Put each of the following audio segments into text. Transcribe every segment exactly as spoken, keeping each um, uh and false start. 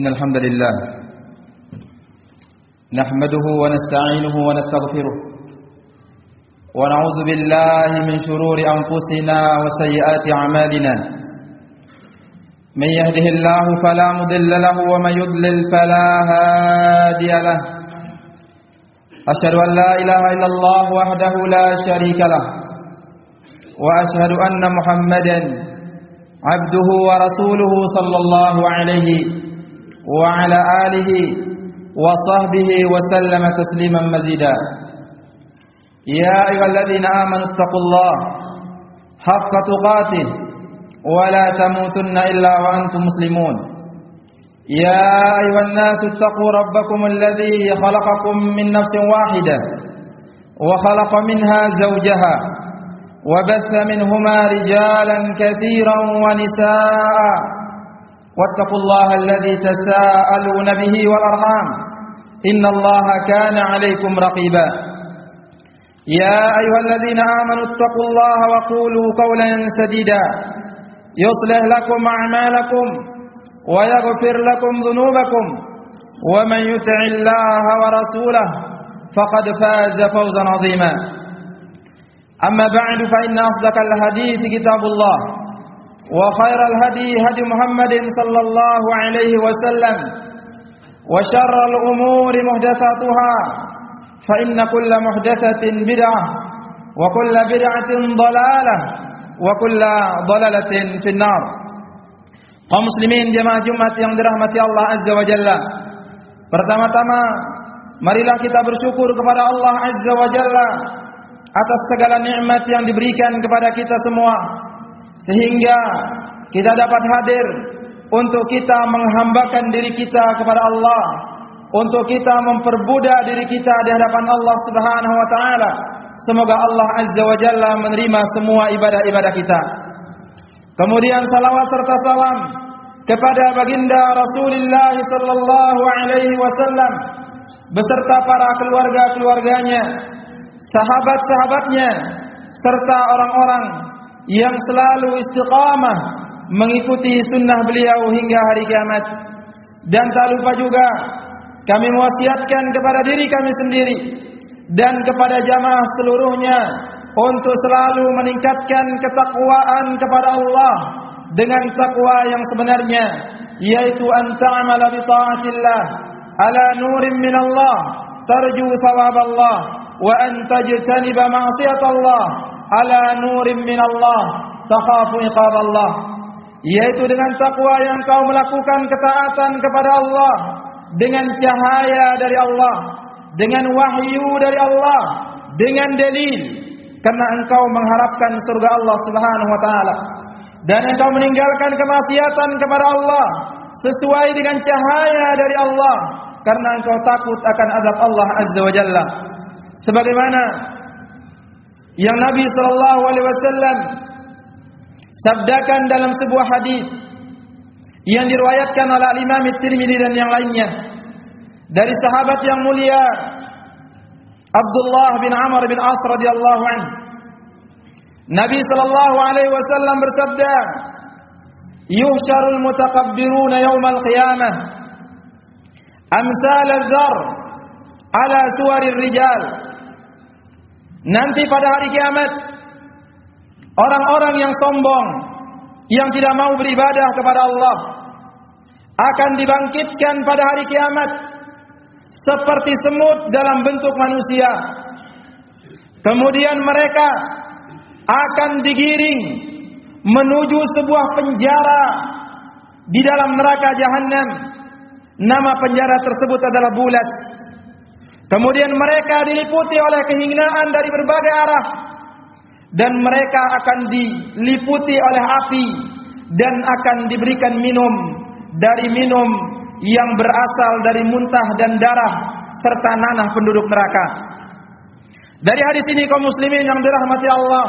إن الحمد لله نحمده ونستعينه ونستغفره ونعوذ بالله من شرور أنفسنا وسيئات أعمالنا من يهده الله فلا مضل له ومن يضلل فلا هادي له أشهد أن لا إله إلا الله وحده لا شريك له وأشهد أن محمدا عبده ورسوله صلى الله عليه وعلى آله وصحبه وسلم تسليما مزيدا يا أيها الذين آمنوا اتقوا الله حق تقاته ولا تموتن إلا وأنتم مسلمون يا أيها الناس اتقوا ربكم الذي خلقكم من نفس واحدة وخلق منها زوجها وبث منهما رجالا كثيرا ونساء واتقوا الله الذي تساءلون به والأرحام إن الله كان عليكم رقيبا يا أيها الذين آمنوا اتقوا الله وقولوا قولا سديدا يصلح لكم أعمالكم ويغفر لكم ذنوبكم ومن يطع الله ورسوله فقد فاز فوزا عظيما أما بعد فإن أصدق الحديث كتاب الله وخير الهدي هدي محمد صلى الله عليه وسلم وشر الأمور محدثاتها فإن كل محدثة بدعة وكل بدعة ضلالة وكل ضلالة في النار. Kaum muslimin jemaah Jumat yang dirahmati Allah Azza wa Jalla. Pertama-tama marilah kita bersyukur kepada Allah Azza wa Jalla atas segala nikmat yang diberikan kepada kita semua sehingga kita dapat hadir untuk kita menghambakan diri kita kepada Allah. Untuk kita memperbudak diri kita di hadapan Allah Subhanahu wa taala. Semoga Allah Azza wa Jalla menerima semua ibadah-ibadah kita. Kemudian salawat serta salam kepada baginda Rasulullah sallallahu alaihi wasallam beserta para keluarga-keluarganya, sahabat-sahabatnya serta orang-orang yang selalu istiqamah mengikuti sunnah beliau hingga hari kiamat. Dan tak lupa juga kami mewasiatkan kepada diri kami sendiri dan kepada jamaah seluruhnya untuk selalu meningkatkan ketakwaan kepada Allah dengan takwa yang sebenarnya, yaitu anta'amala bi ta'atillah ala nurin min Allah tarju thawab Allah wa antajtaniba ma'siyat Allah ala nurin min Allah takhafu iqab Allah, yaitu dengan takwa yang kau melakukan ketaatan kepada Allah dengan cahaya dari Allah, dengan wahyu dari Allah, dengan dalil, karena engkau mengharapkan surga Allah Subhanahu wa taala dan engkau meninggalkan kemaksiatan kepada Allah sesuai dengan cahaya dari Allah karena engkau takut akan azab Allah Azza wa Jalla. Sebagaimana yang Nabi sallallahu alaihi wasallam sabdakan dalam sebuah hadis yang diriwayatkan oleh Imam At-Tirmidzi dan yang lainnya dari sahabat yang mulia Abdullah bin Amr bin As radhiyallahu anhu, Nabi sallallahu alaihi wasallam bersabda, "Yuhsyarul mutakabbiruna yaumal qiyamah amsal adh-dhar ala suwarir rijal." Nanti pada hari kiamat orang-orang yang sombong yang tidak mau beribadah kepada Allah akan dibangkitkan pada hari kiamat seperti semut dalam bentuk manusia. Kemudian mereka akan digiring menuju sebuah penjara di dalam neraka Jahannam. Nama penjara tersebut adalah Bulas. Kemudian mereka diliputi oleh kehinaan dari berbagai arah dan mereka akan diliputi oleh api dan akan diberikan minum dari minum yang berasal dari muntah dan darah serta nanah penduduk neraka. Dari hadis ini kaum muslimin yang dirahmati Allah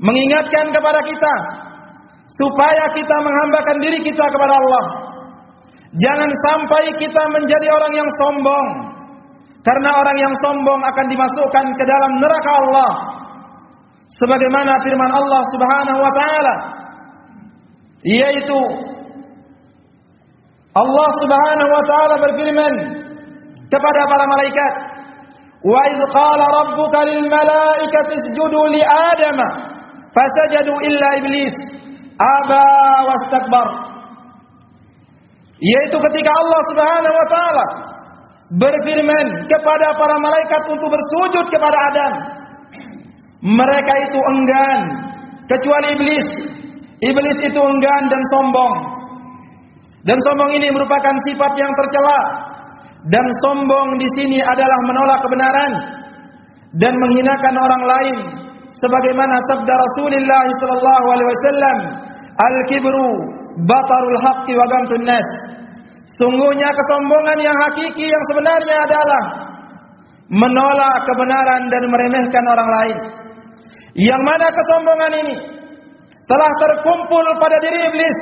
mengingatkan kepada kita supaya kita menghambakan diri kita kepada Allah. Jangan sampai kita menjadi orang yang sombong, karena orang yang sombong akan dimasukkan ke dalam neraka Allah. Sebagaimana firman Allah Subhanahu wa taala, yaitu Allah Subhanahu wa taala berfirman kepada para malaikat, "Wa idz qala rabbuka lil malaikati isjudu li Adama fasajadu illa iblis aba wastakbar." Yaitu ketika Allah Subhanahu wa taala berfirman kepada para malaikat untuk bersujud kepada Adam, mereka itu enggan kecuali iblis. Iblis itu enggan dan sombong. Dan sombong ini merupakan sifat yang tercela. Dan sombong di sini adalah menolak kebenaran dan menghinakan orang lain, sebagaimana sabda Rasulullah sallallahu alaihi wasallam, "Al-kibru batarul haqqi wa ghamtun nas." Sungguhnya kesombongan yang hakiki yang sebenarnya adalah menolak kebenaran dan meremehkan orang lain. Yang mana kesombongan ini telah terkumpul pada diri iblis,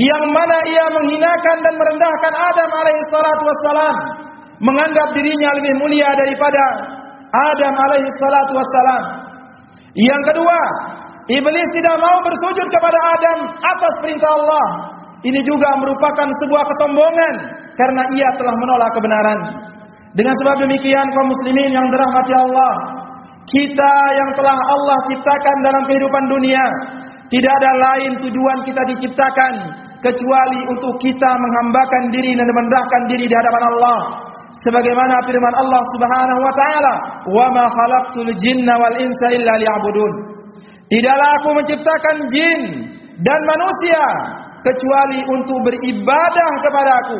yang mana ia menghinakan dan merendahkan Adam alaihi salatu wassalam, menganggap dirinya lebih mulia daripada Adam alaihi salatu wassalam. Yang kedua, iblis tidak mau bersujud kepada Adam atas perintah Allah. Ini juga merupakan sebuah kesombongan karena ia telah menolak kebenaran. Dengan sebab demikian, kaum muslimin yang dirahmati Allah, kita yang telah Allah ciptakan dalam kehidupan dunia, tidak ada lain tujuan kita diciptakan kecuali untuk kita menghambakan diri dan merendahkan diri di hadapan Allah. Sebagaimana firman Allah Subhanahu wa taala, "Wa ma khalaqtul jinna wal insa illa liya'budun." Tidaklah aku menciptakan jin dan manusia kecuali untuk beribadah kepadaku,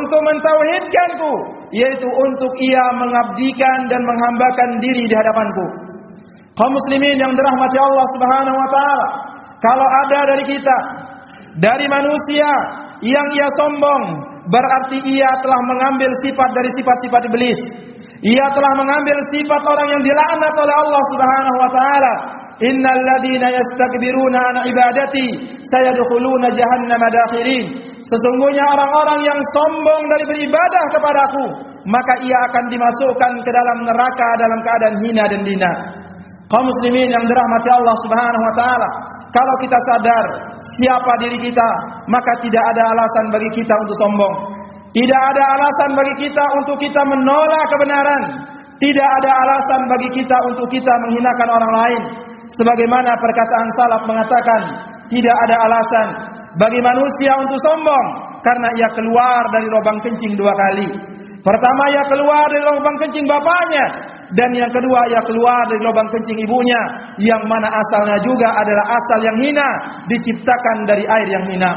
untuk mentauhidkanku, yaitu untuk ia mengabdikan dan menghambakan diri di hadapanku. Kaum muslimin yang dirahmati Allah Subhanahu wa taala, kalau ada dari kita, dari manusia yang ia sombong, berarti ia telah mengambil sifat dari sifat-sifat iblis. Ia telah mengambil sifat orang yang dilaknat oleh Allah Subhanahu wa taala. Innal ladzina yastakbiruna an ibadati sayadkhuluna jahannama dakhirin. Sesungguhnya orang-orang yang sombong dari beribadah kepadaku, maka ia akan dimasukkan ke dalam neraka dalam keadaan hina dan dina. Kaum muslimin yang dirahmati Allah Subhanahu wa taala, kalau kita sadar siapa diri kita, maka tidak ada alasan bagi kita untuk sombong. Tidak ada alasan bagi kita untuk kita menolak kebenaran. Tidak ada alasan bagi kita untuk kita menghinakan orang lain. Sebagaimana perkataan salaf mengatakan, tidak ada alasan bagi manusia untuk sombong karena ia keluar dari lubang kencing dua kali. Pertama, ia keluar dari lubang kencing bapaknya, dan yang kedua, ia keluar dari lubang kencing ibunya, yang mana asalnya juga adalah asal yang hina, diciptakan dari air yang hina.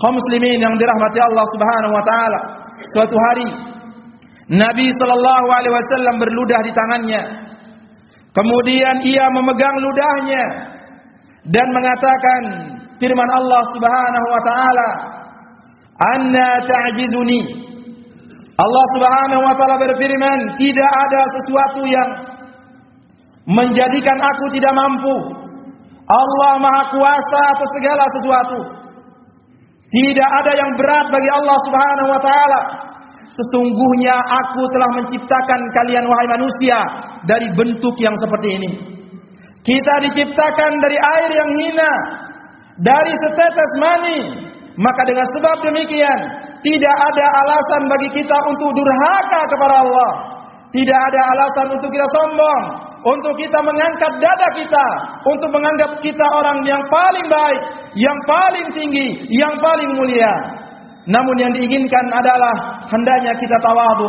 Kaum muslimin yang dirahmati Allah Subhanahu wa taala, suatu hari Nabi sallallahu alaihi wasallam berludah di tangannya. Kemudian ia memegang ludahnya dan mengatakan firman Allah Subhanahu wa taala, "Anna ta'jizuni." Allah Subhanahu wa taala berfirman, tidak ada sesuatu yang menjadikan aku tidak mampu. Allah Maha Kuasa atas segala sesuatu. Tidak ada yang berat bagi Allah Subhanahu wa taala. Sesungguhnya aku telah menciptakan kalian wahai manusia dari bentuk yang seperti ini. Kita diciptakan dari air yang hina, dari setetes mani. Maka dengan sebab demikian, tidak ada alasan bagi kita untuk durhaka kepada Allah. Tidak ada alasan untuk kita sombong, untuk kita mengangkat dada kita, untuk menganggap kita orang yang paling baik, yang paling tinggi, yang paling mulia. Namun yang diinginkan adalah hendaknya kita tawadhu.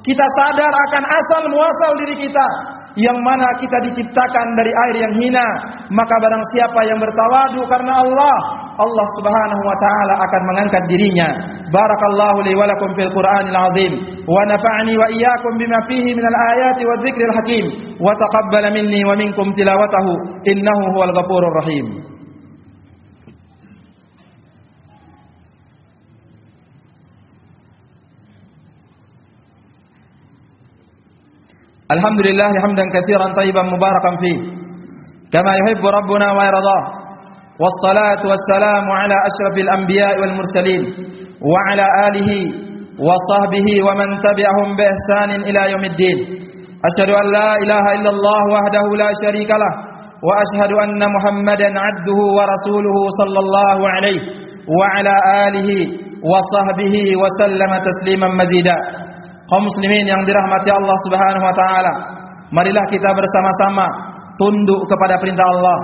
Kita sadar akan asal muasal diri kita, yang mana kita diciptakan dari air yang hina. Maka barang siapa yang bertawadhu karena Allah, Allah Subhanahu wa taala akan mengangkat dirinya. Barakallahu li wa lakum fil Qur'anil azim wa nafa'ani wa iyyakum bima fihi minal ayati wadh-dhikril hakim wa taqabbala minni wa minkum tilawatahu innahu huwal ghafurur rahim. Alhamdulillah hamdan katsiran thayyiban mubarakan fi kama yuhibbu rabbuna wa yardah. Wassalatu wassalamu ala asyrafil anbiya'i wal mursalin wa ala alihi wa sahbihi wa man tabi'ahum bi ihsanin ila yaumiddin. Asyhadu an la ilaha illallah wahdahu la syarikalah wa asyhadu anna Muhammadan 'abduhu wa rasuluhu sallallahu alaihi wa ala alihi wa sahbihi wa sallama tasliman mazida. Kaum muslimin yang dirahmati Allah Subhanahu wa taala, marilah kita bersama-sama tunduk kepada perintah Allah.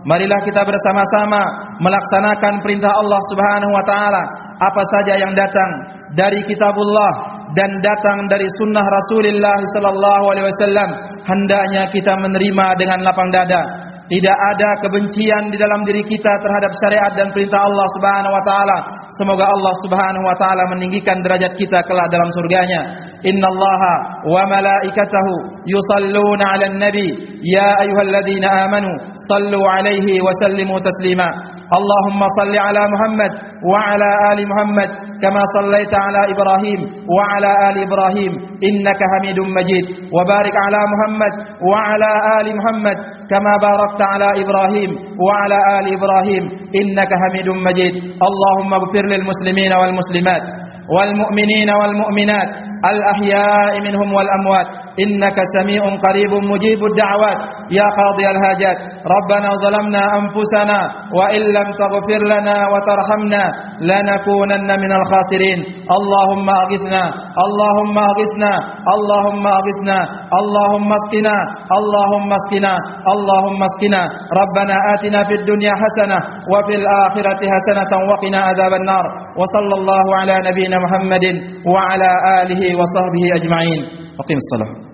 Marilah kita bersama-sama melaksanakan perintah Allah Subhanahu wa taala apa saja yang datang dari kitabullah dan datang dari sunnah Rasulullah sallallahu alaihi wasallam. Hendaknya kita menerima dengan lapang dada. Tidak ada kebencian di dalam diri kita terhadap syariat dan perintah Allah Subhanahu wa taala. Semoga Allah Subhanahu wa taala meninggikan derajat kita kelak dalam surganya. Innallaha wa malaikatahu yusalluna 'alan nabi ya ayyuhalladzina amanu sallu 'alaihi wa sallimu taslima. Allahumma salli 'ala Muhammad wa 'ala ali Muhammad كما صليت على إبراهيم وعلى آل إبراهيم إنك حميد مجيد وبارك على محمد وعلى آل محمد كما باركت على إبراهيم وعلى آل إبراهيم إنك حميد مجيد اللهم اغفر للمسلمين والمسلمات والمؤمنين والمؤمنات الأحياء منهم والأموات إنك سميع قريب مجيب الدعوات يا قاضي الحاجات ربنا ظلمنا أنفسنا وإن لم تغفر لنا وترحمنا لنكونن من الخاسرين اللهم أغثنا اللهم أغثنا اللهم أغثنا اللهم اسقنا اللهم اسقنا اللهم اسقنا ربنا آتنا في الدنيا حسنة وفي الآخرة حسنة وقنا عذاب النار وصلى الله على نبينا محمد وعلى آله وصحبه أجمعين أقم الصلاة.